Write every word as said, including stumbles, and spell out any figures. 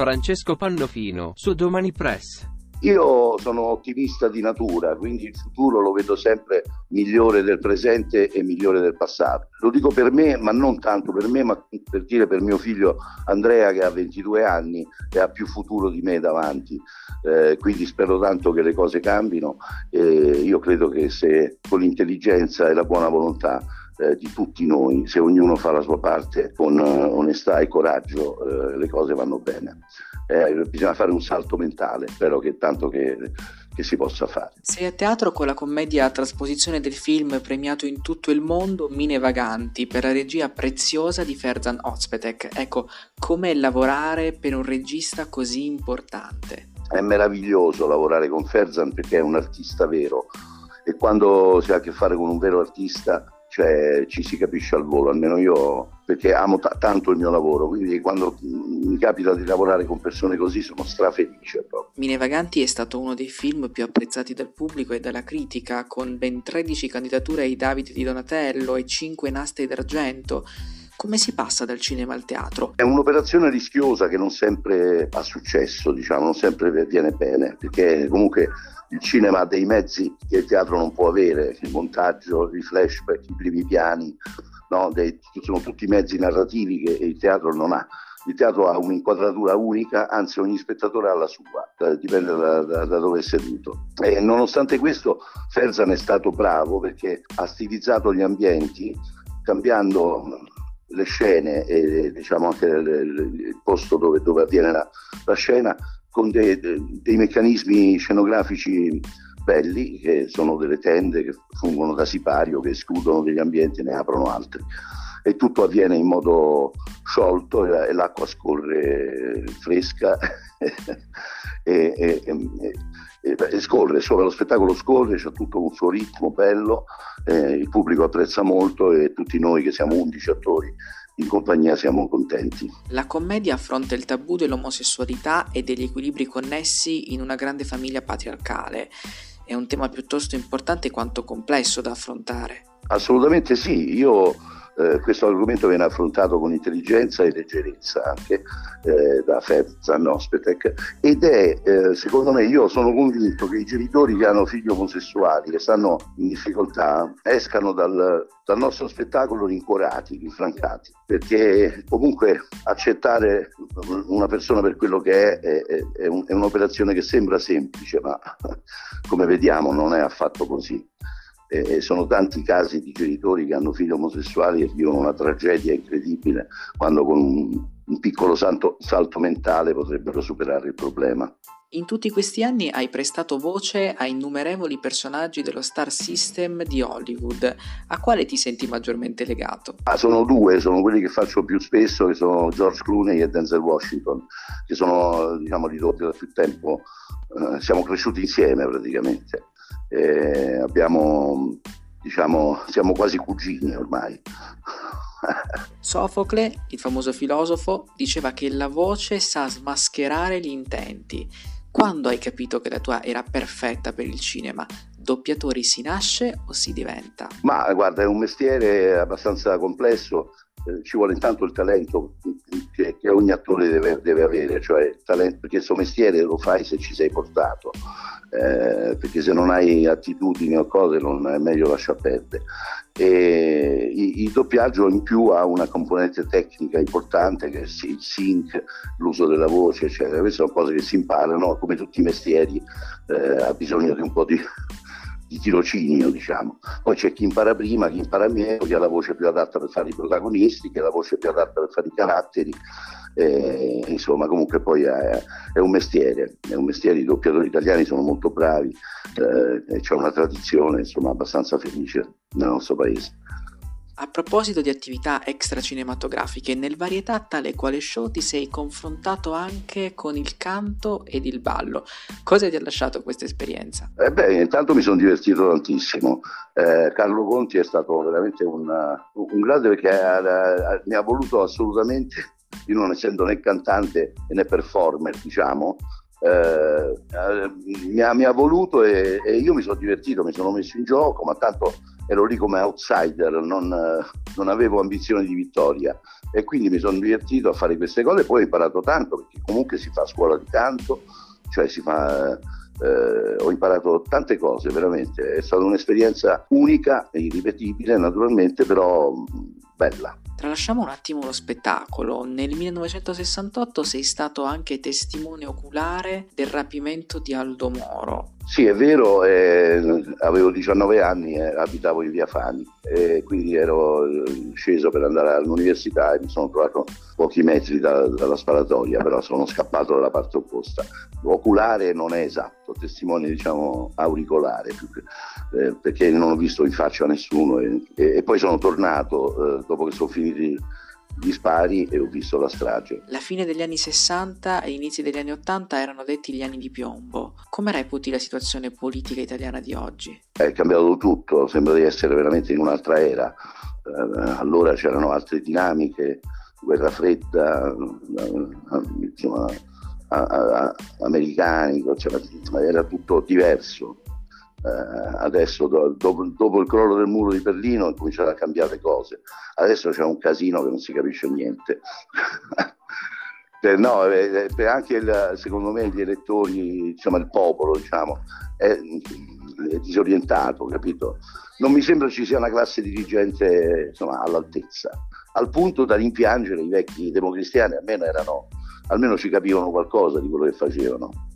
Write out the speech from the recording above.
Francesco Pannofino su Domani Press. Io sono ottimista di natura, quindi il futuro lo vedo sempre migliore del presente e migliore del passato. Lo dico per me, ma non tanto per me, ma per dire per mio figlio Andrea, che ha ventidue anni e ha più futuro di me davanti. Eh, quindi spero tanto che le cose cambino e io credo che se con l'intelligenza e la buona volontà eh, di tutti noi, se ognuno fa la sua parte con eh, onestà e coraggio, eh, le cose vanno bene. Eh, bisogna fare un salto mentale, spero che tanto che, che si possa fare. Sei a teatro con la commedia trasposizione del film premiato in tutto il mondo Mine Vaganti, per la regia preziosa di Ferzan Ozpetek. Ecco, com'è lavorare per un regista così importante? È meraviglioso lavorare con Ferzan, perché è un artista vero, e quando si ha a che fare con un vero artista, cioè, ci si capisce al volo, almeno io, perché amo t- tanto il mio lavoro, quindi quando mi capita di lavorare con persone così sono strafelice proprio. Mine Vaganti è stato uno dei film più apprezzati dal pubblico e dalla critica, con ben tredici candidature ai David di Donatello e cinque Nastri d'argento. Come si passa dal cinema al teatro? È un'operazione rischiosa che non sempre ha successo, diciamo, non sempre viene bene, perché comunque il cinema ha dei mezzi che il teatro non può avere: il montaggio, i flashback, i primi piani, no? Dei, sono tutti mezzi narrativi che il teatro non ha. Il teatro ha un'inquadratura unica, anzi ogni spettatore ha la sua, dipende da, da, da dove è seduto. E nonostante questo Ferzan è stato bravo, perché ha stilizzato gli ambienti, cambiando le scene e diciamo anche il posto dove, dove avviene la, la scena, con dei, dei meccanismi scenografici belli, che sono delle tende che fungono da sipario, che escludono degli ambienti e ne aprono altri, e tutto avviene in modo sciolto e l'acqua scorre fresca e, e, e, e scorre sopra lo spettacolo, scorre, c'è tutto un suo ritmo bello, eh, il pubblico apprezza molto e tutti noi che siamo undici attori in compagnia siamo contenti. La commedia affronta il tabù dell'omosessualità e degli equilibri connessi in una grande famiglia patriarcale. È un tema piuttosto importante quanto complesso da affrontare. Assolutamente sì, io Eh, questo argomento viene affrontato con intelligenza e leggerezza anche eh, da Ferzan Ozpetek, ed è, eh, secondo me, io sono convinto che i genitori che hanno figli omosessuali, che stanno in difficoltà, escano dal, dal nostro spettacolo rincuorati, rinfrancati, perché comunque accettare una persona per quello che è è, è, un, è un'operazione che sembra semplice, ma come vediamo non è affatto così. Eh, sono tanti casi di genitori che hanno figli omosessuali e vivono una tragedia incredibile, quando con un, un piccolo salto, salto mentale potrebbero superare il problema. In tutti questi anni hai prestato voce a innumerevoli personaggi dello star system di Hollywood. A quale ti senti maggiormente legato? Ah, sono due, sono quelli che faccio più spesso, che sono George Clooney e Denzel Washington, che sono, diciamo, ridotti da più tempo, eh, siamo cresciuti insieme praticamente. Eh, abbiamo, diciamo, siamo quasi cugini ormai. Sofocle, il famoso filosofo, diceva che la voce sa smascherare gli intenti. Quando hai capito che la tua era perfetta per il cinema? Doppiatori si nasce o si diventa? Ma guarda, è un mestiere abbastanza complesso, eh, ci vuole intanto il talento che, che ogni attore deve, deve avere, cioè talento, perché questo mestiere lo fai se ci sei portato. Eh, perché se non hai attitudini o cose non è meglio lasciar perdere. E il doppiaggio in più ha una componente tecnica importante, che è il sync, l'uso della voce, eccetera. Queste sono cose che si imparano, come tutti i mestieri, eh, ha bisogno di un po' di, di tirocinio, diciamo. Poi c'è chi impara prima, chi impara meno, chi ha la voce più adatta per fare i protagonisti, chi ha la voce più adatta per fare i caratteri. Eh, insomma, comunque poi è, è un mestiere, è un mestiere, i doppiatori italiani sono molto bravi, eh, c'è una tradizione, insomma, abbastanza felice nel nostro paese. A proposito di attività extracinematografiche, nel Varietà Tale Quale Show ti sei confrontato anche con il canto ed il ballo. Cosa ti ha lasciato questa esperienza? Eh beh, intanto mi sono divertito tantissimo. Eh, Carlo Conti è stato veramente un, un grande, perché mi ha voluto assolutamente. Io, non essendo né cantante né performer, diciamo, eh, mi, ha, mi ha voluto e, e io mi sono divertito, mi sono messo in gioco, ma tanto ero lì come outsider, non, non avevo ambizione di vittoria, e quindi mi sono divertito a fare queste cose. Poi ho imparato tanto, perché comunque si fa scuola di canto, cioè si fa... Eh, ho imparato tante cose, veramente è stata un'esperienza unica e irripetibile, naturalmente, però bella. Tralasciamo un attimo lo spettacolo. Nel millenovecentosessantotto sei stato anche testimone oculare del rapimento di Aldo Moro. Sì, è vero, eh, avevo diciannove anni, eh, abitavo in Via Fani, eh, quindi ero sceso per andare all'università e mi sono trovato pochi metri da, dalla sparatoria, però sono scappato dalla parte opposta. Oculare non è esatto, testimone diciamo auricolare, eh, perché non ho visto in faccia nessuno, e, e, e poi sono tornato eh, dopo che sono finito gli spari e ho visto la strage. La fine degli anni sessanta e inizi degli anni ottanta erano detti gli anni di piombo. Come reputi la situazione politica italiana di oggi? È cambiato tutto, sembra di essere veramente in un'altra era. Allora c'erano altre dinamiche, guerra fredda, insomma, americani, era tutto diverso. Uh, adesso do, dopo, dopo il crollo del muro di Berlino cominciano a cambiare le cose. Adesso c'è un casino che non si capisce niente. per, no, eh, per anche il, secondo me gli elettori, diciamo, il popolo diciamo, è, è disorientato, capito? Non mi sembra ci sia una classe dirigente insomma, all'altezza, al punto da rimpiangere i vecchi democristiani. Almeno erano, almeno ci capivano qualcosa di quello che facevano.